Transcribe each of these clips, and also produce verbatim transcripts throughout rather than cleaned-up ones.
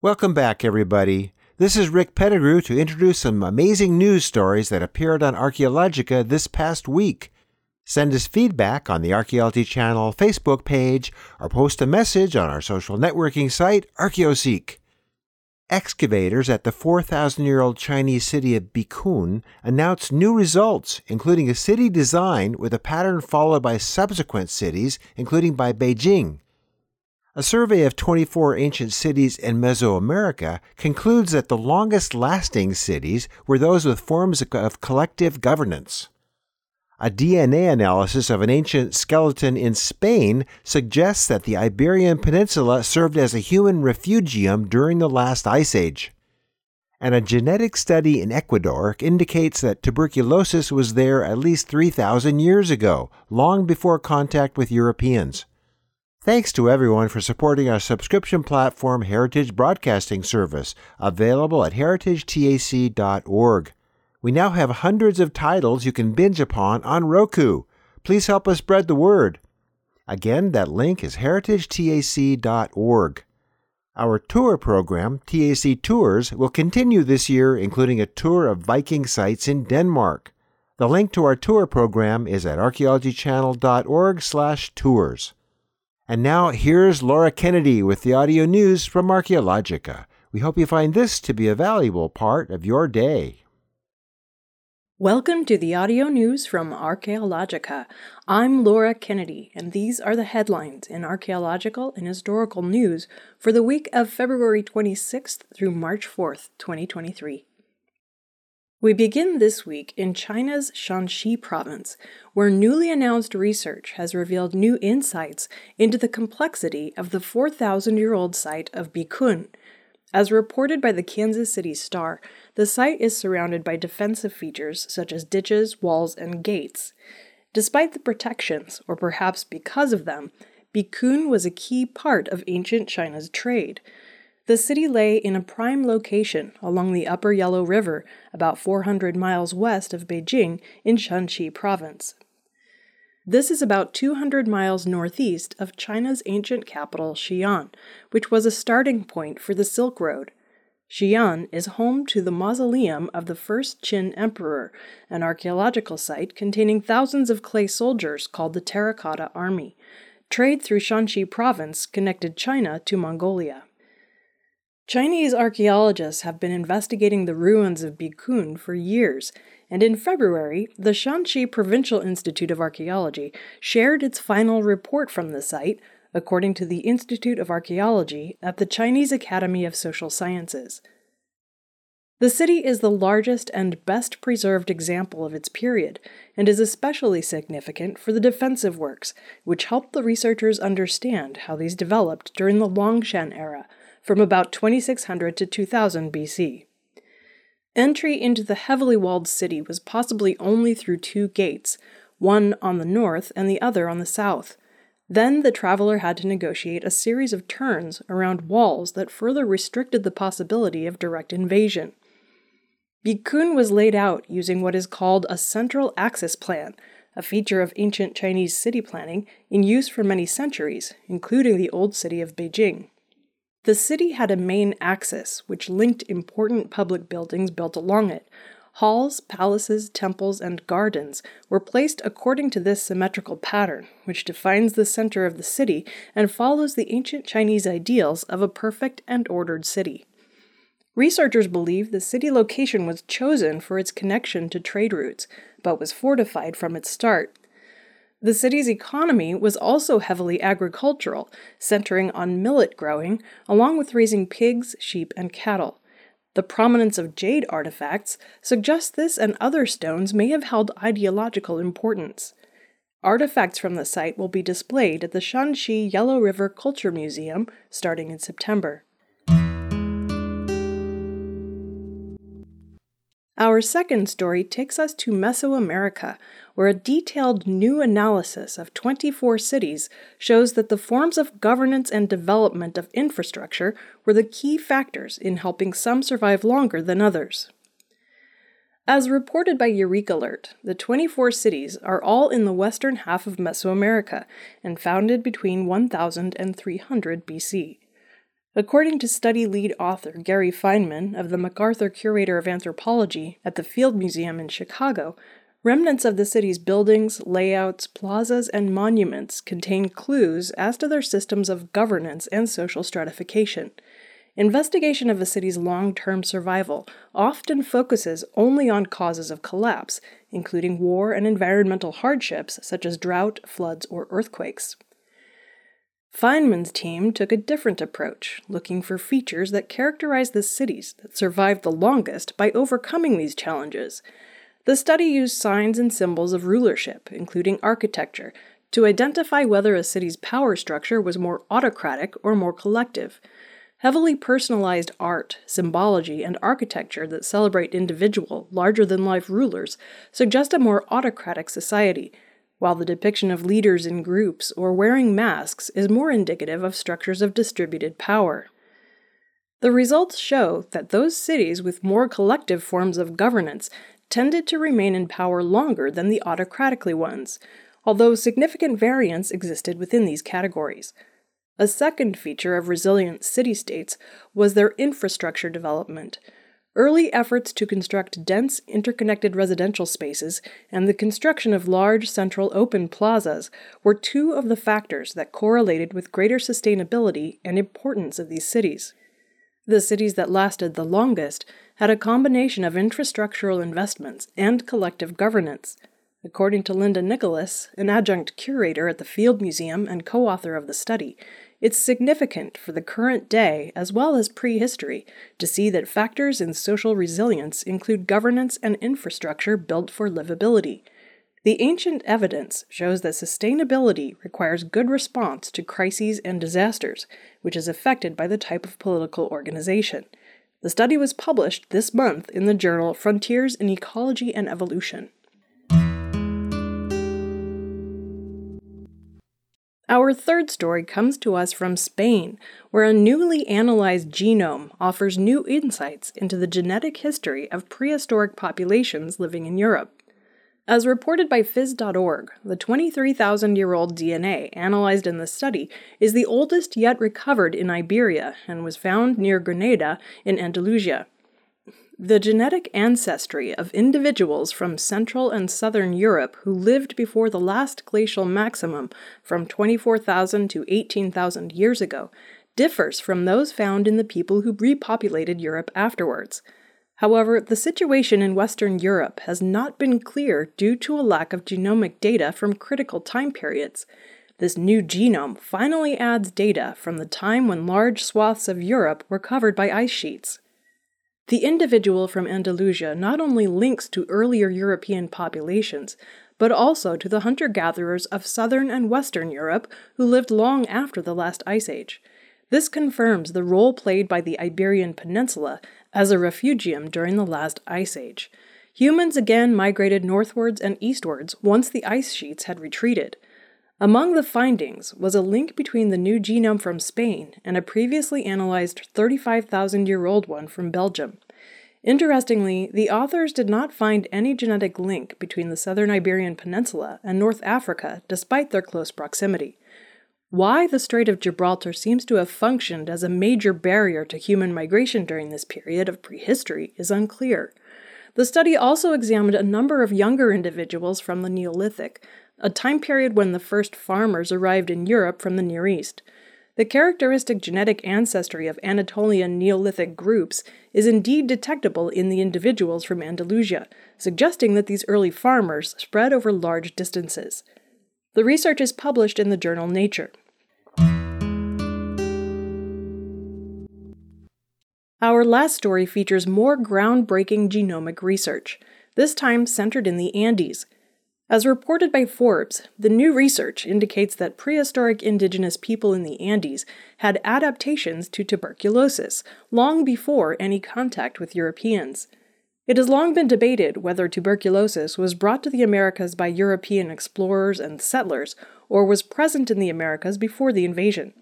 Welcome back, everybody. This is Rick Pettigrew to introduce some amazing news stories that appeared on Archaeologica this past week. Send us feedback on the Archaeology Channel Facebook page or post a message on our social networking site, Archaeoseek. Excavators at the four thousand year old Chinese city of Beicun announced new results, including a city design with a pattern followed by subsequent cities, including by Beijing. A survey of twenty-four ancient cities in Mesoamerica concludes that the longest-lasting cities were those with forms of collective governance. A D N A analysis of an ancient skeleton in Spain suggests that the Iberian Peninsula served as a human refugium during the last ice age. And a genetic study in Ecuador indicates that tuberculosis was there at least three thousand years ago, long before contact with Europeans. Thanks to everyone for supporting our subscription platform Heritage Broadcasting Service, available at heritage tac dot org. We now have hundreds of titles you can binge upon on Roku. Please help us spread the word. Again, that link is heritage tac dot org. Our tour program, T A C Tours, will continue this year, including a tour of Viking sites in Denmark. The link to our tour program is at archaeology channel dot org slash tours. And now, here's Laura Kennedy with the audio news from Archaeologica. We hope you find this to be a valuable part of your day. Welcome to the audio news from Archaeologica. I'm Laura Kennedy, and these are the headlines in archaeological and historical news for the week of February twenty-sixth through March fourth, twenty twenty-three. We begin this week in China's Shaanxi province, where newly announced research has revealed new insights into the complexity of the four thousand year old site of Beicun. As reported by the Kansas City Star, the site is surrounded by defensive features such as ditches, walls, and gates. Despite the protections, or perhaps because of them, Beicun was a key part of ancient China's trade. The city lay in a prime location along the Upper Yellow River, about four hundred miles west of Beijing in Shaanxi province. This is about two hundred miles northeast of China's ancient capital Xi'an, which was a starting point for the Silk Road. Xi'an is home to the Mausoleum of the First Qin Emperor, an archaeological site containing thousands of clay soldiers called the Terracotta Army. Trade through Shaanxi province connected China to Mongolia. Chinese archaeologists have been investigating the ruins of Beicun for years, and in February, the Shaanxi Provincial Institute of Archaeology shared its final report from the site, according to the Institute of Archaeology at the Chinese Academy of Social Sciences. The city is the largest and best preserved example of its period, and is especially significant for the defensive works, which helped the researchers understand how these developed during the Longshan era, from about twenty-six hundred to two thousand B C. Entry into the heavily walled city was possibly only through two gates, one on the north and the other on the south. Then the traveler had to negotiate a series of turns around walls that further restricted the possibility of direct invasion. Beicun was laid out using what is called a central axis plan, a feature of ancient Chinese city planning in use for many centuries, including the old city of Beijing. The city had a main axis, which linked important public buildings built along it. Halls, palaces, temples, and gardens were placed according to this symmetrical pattern, which defines the center of the city and follows the ancient Chinese ideals of a perfect and ordered city. Researchers believe the city location was chosen for its connection to trade routes, but was fortified from its start. The city's economy was also heavily agricultural, centering on millet growing, along with raising pigs, sheep, and cattle. The prominence of jade artifacts suggests this and other stones may have held ideological importance. Artifacts from the site will be displayed at the Shaanxi Yellow River Culture Museum starting in September. Our second story takes us to Mesoamerica, where a detailed new analysis of twenty-four cities shows that the forms of governance and development of infrastructure were the key factors in helping some survive longer than others. As reported by EurekAlert, the twenty-four cities are all in the western half of Mesoamerica and founded between one thousand and three hundred B C. According to study lead author Gary Feinman of the MacArthur Curator of Anthropology at the Field Museum in Chicago, remnants of the city's buildings, layouts, plazas, and monuments contain clues as to their systems of governance and social stratification. Investigation of a city's long-term survival often focuses only on causes of collapse, including war and environmental hardships such as drought, floods, or earthquakes. Feinman's team took a different approach, looking for features that characterize the cities that survived the longest by overcoming these challenges. The study used signs and symbols of rulership, including architecture, to identify whether a city's power structure was more autocratic or more collective. Heavily personalized art, symbology, and architecture that celebrate individual, larger-than-life rulers suggest a more autocratic society, while the depiction of leaders in groups or wearing masks is more indicative of structures of distributed power. The results show that those cities with more collective forms of governance tended to remain in power longer than the autocratically ones, although significant variance existed within these categories. A second feature of resilient city-states was their infrastructure development. Early efforts to construct dense, interconnected residential spaces and the construction of large, central, open plazas were two of the factors that correlated with greater sustainability and importance of these cities. The cities that lasted the longest had a combination of infrastructural investments and collective governance. According to Linda Nicholas, an adjunct curator at the Field Museum and co-author of the study, it's significant for the current day as well as prehistory to see that factors in social resilience include governance and infrastructure built for livability. The ancient evidence shows that sustainability requires good response to crises and disasters, which is affected by the type of political organization. The study was published this month in the journal Frontiers in Ecology and Evolution. Our third story comes to us from Spain, where a newly analyzed genome offers new insights into the genetic history of prehistoric populations living in Europe. As reported by phys dot org, the twenty-three thousand year old D N A analyzed in the study is the oldest yet recovered in Iberia and was found near Granada in Andalusia. The genetic ancestry of individuals from Central and Southern Europe who lived before the last glacial maximum from twenty-four thousand to eighteen thousand years ago differs from those found in the people who repopulated Europe afterwards. However, the situation in Western Europe has not been clear due to a lack of genomic data from critical time periods. This new genome finally adds data from the time when large swaths of Europe were covered by ice sheets. The individual from Andalusia not only links to earlier European populations, but also to the hunter-gatherers of southern and western Europe who lived long after the last ice age. This confirms the role played by the Iberian Peninsula as a refugium during the last ice age. Humans again migrated northwards and eastwards once the ice sheets had retreated. Among the findings was a link between the new genome from Spain and a previously analyzed thirty-five thousand year old one from Belgium. Interestingly, the authors did not find any genetic link between the southern Iberian Peninsula and North Africa despite their close proximity. Why the Strait of Gibraltar seems to have functioned as a major barrier to human migration during this period of prehistory is unclear. The study also examined a number of younger individuals from the Neolithic, a time period when the first farmers arrived in Europe from the Near East. The characteristic genetic ancestry of Anatolian Neolithic groups is indeed detectable in the individuals from Andalusia, suggesting that these early farmers spread over large distances. The research is published in the journal Nature. Our last story features more groundbreaking genomic research, this time centered in the Andes. As reported by Forbes, the new research indicates that prehistoric indigenous people in the Andes had adaptations to tuberculosis long before any contact with Europeans. It has long been debated whether tuberculosis was brought to the Americas by European explorers and settlers or was present in the Americas before the invasion.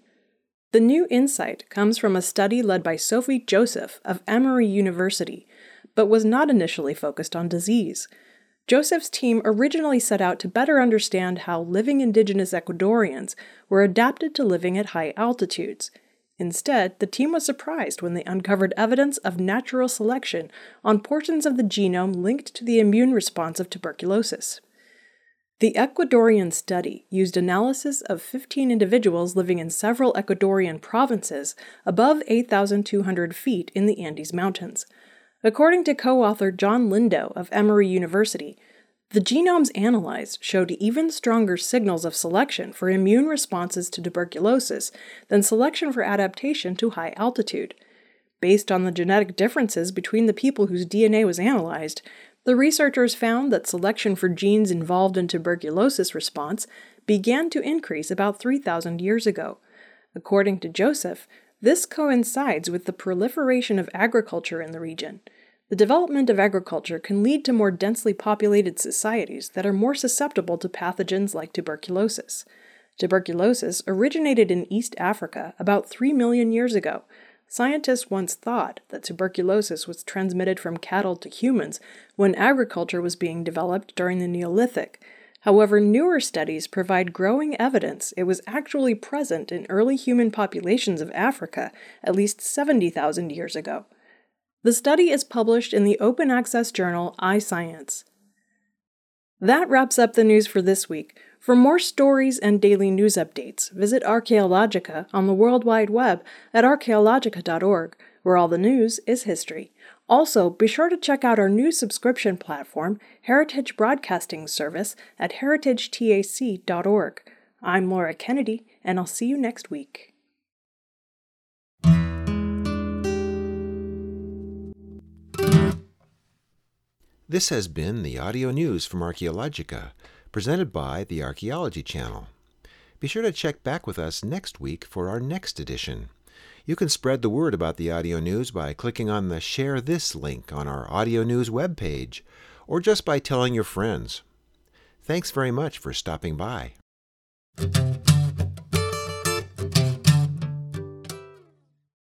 The new insight comes from a study led by Sophie Joseph of Emory University, but was not initially focused on disease. Joseph's team originally set out to better understand how living indigenous Ecuadorians were adapted to living at high altitudes. Instead, the team was surprised when they uncovered evidence of natural selection on portions of the genome linked to the immune response of tuberculosis. The Ecuadorian study used analysis of fifteen individuals living in several Ecuadorian provinces above eight thousand two hundred feet in the Andes Mountains. According to co-author John Lindo of Emory University, the genomes analyzed showed even stronger signals of selection for immune responses to tuberculosis than selection for adaptation to high altitude. Based on the genetic differences between the people whose D N A was analyzed, the researchers found that selection for genes involved in tuberculosis response began to increase about three thousand years ago. According to Joseph, this coincides with the proliferation of agriculture in the region. The development of agriculture can lead to more densely populated societies that are more susceptible to pathogens like tuberculosis. Tuberculosis originated in East Africa about three million years ago. Scientists once thought that tuberculosis was transmitted from cattle to humans when agriculture was being developed during the Neolithic. However, newer studies provide growing evidence it was actually present in early human populations of Africa at least seventy thousand years ago. The study is published in the open access journal iScience. That wraps up the news for this week. For more stories and daily news updates, visit Archaeologica on the World Wide Web at archaeologica dot org, where all the news is history. Also, be sure to check out our new subscription platform, Heritage Broadcasting Service, at heritage tac dot org. I'm Laura Kennedy, and I'll see you next week. This has been the audio news from Archaeologica, presented by the Archaeology Channel. Be sure to check back with us next week for our next edition. You can spread the word about the audio news by clicking on the Share This link on our audio news webpage, or just by telling your friends. Thanks very much for stopping by.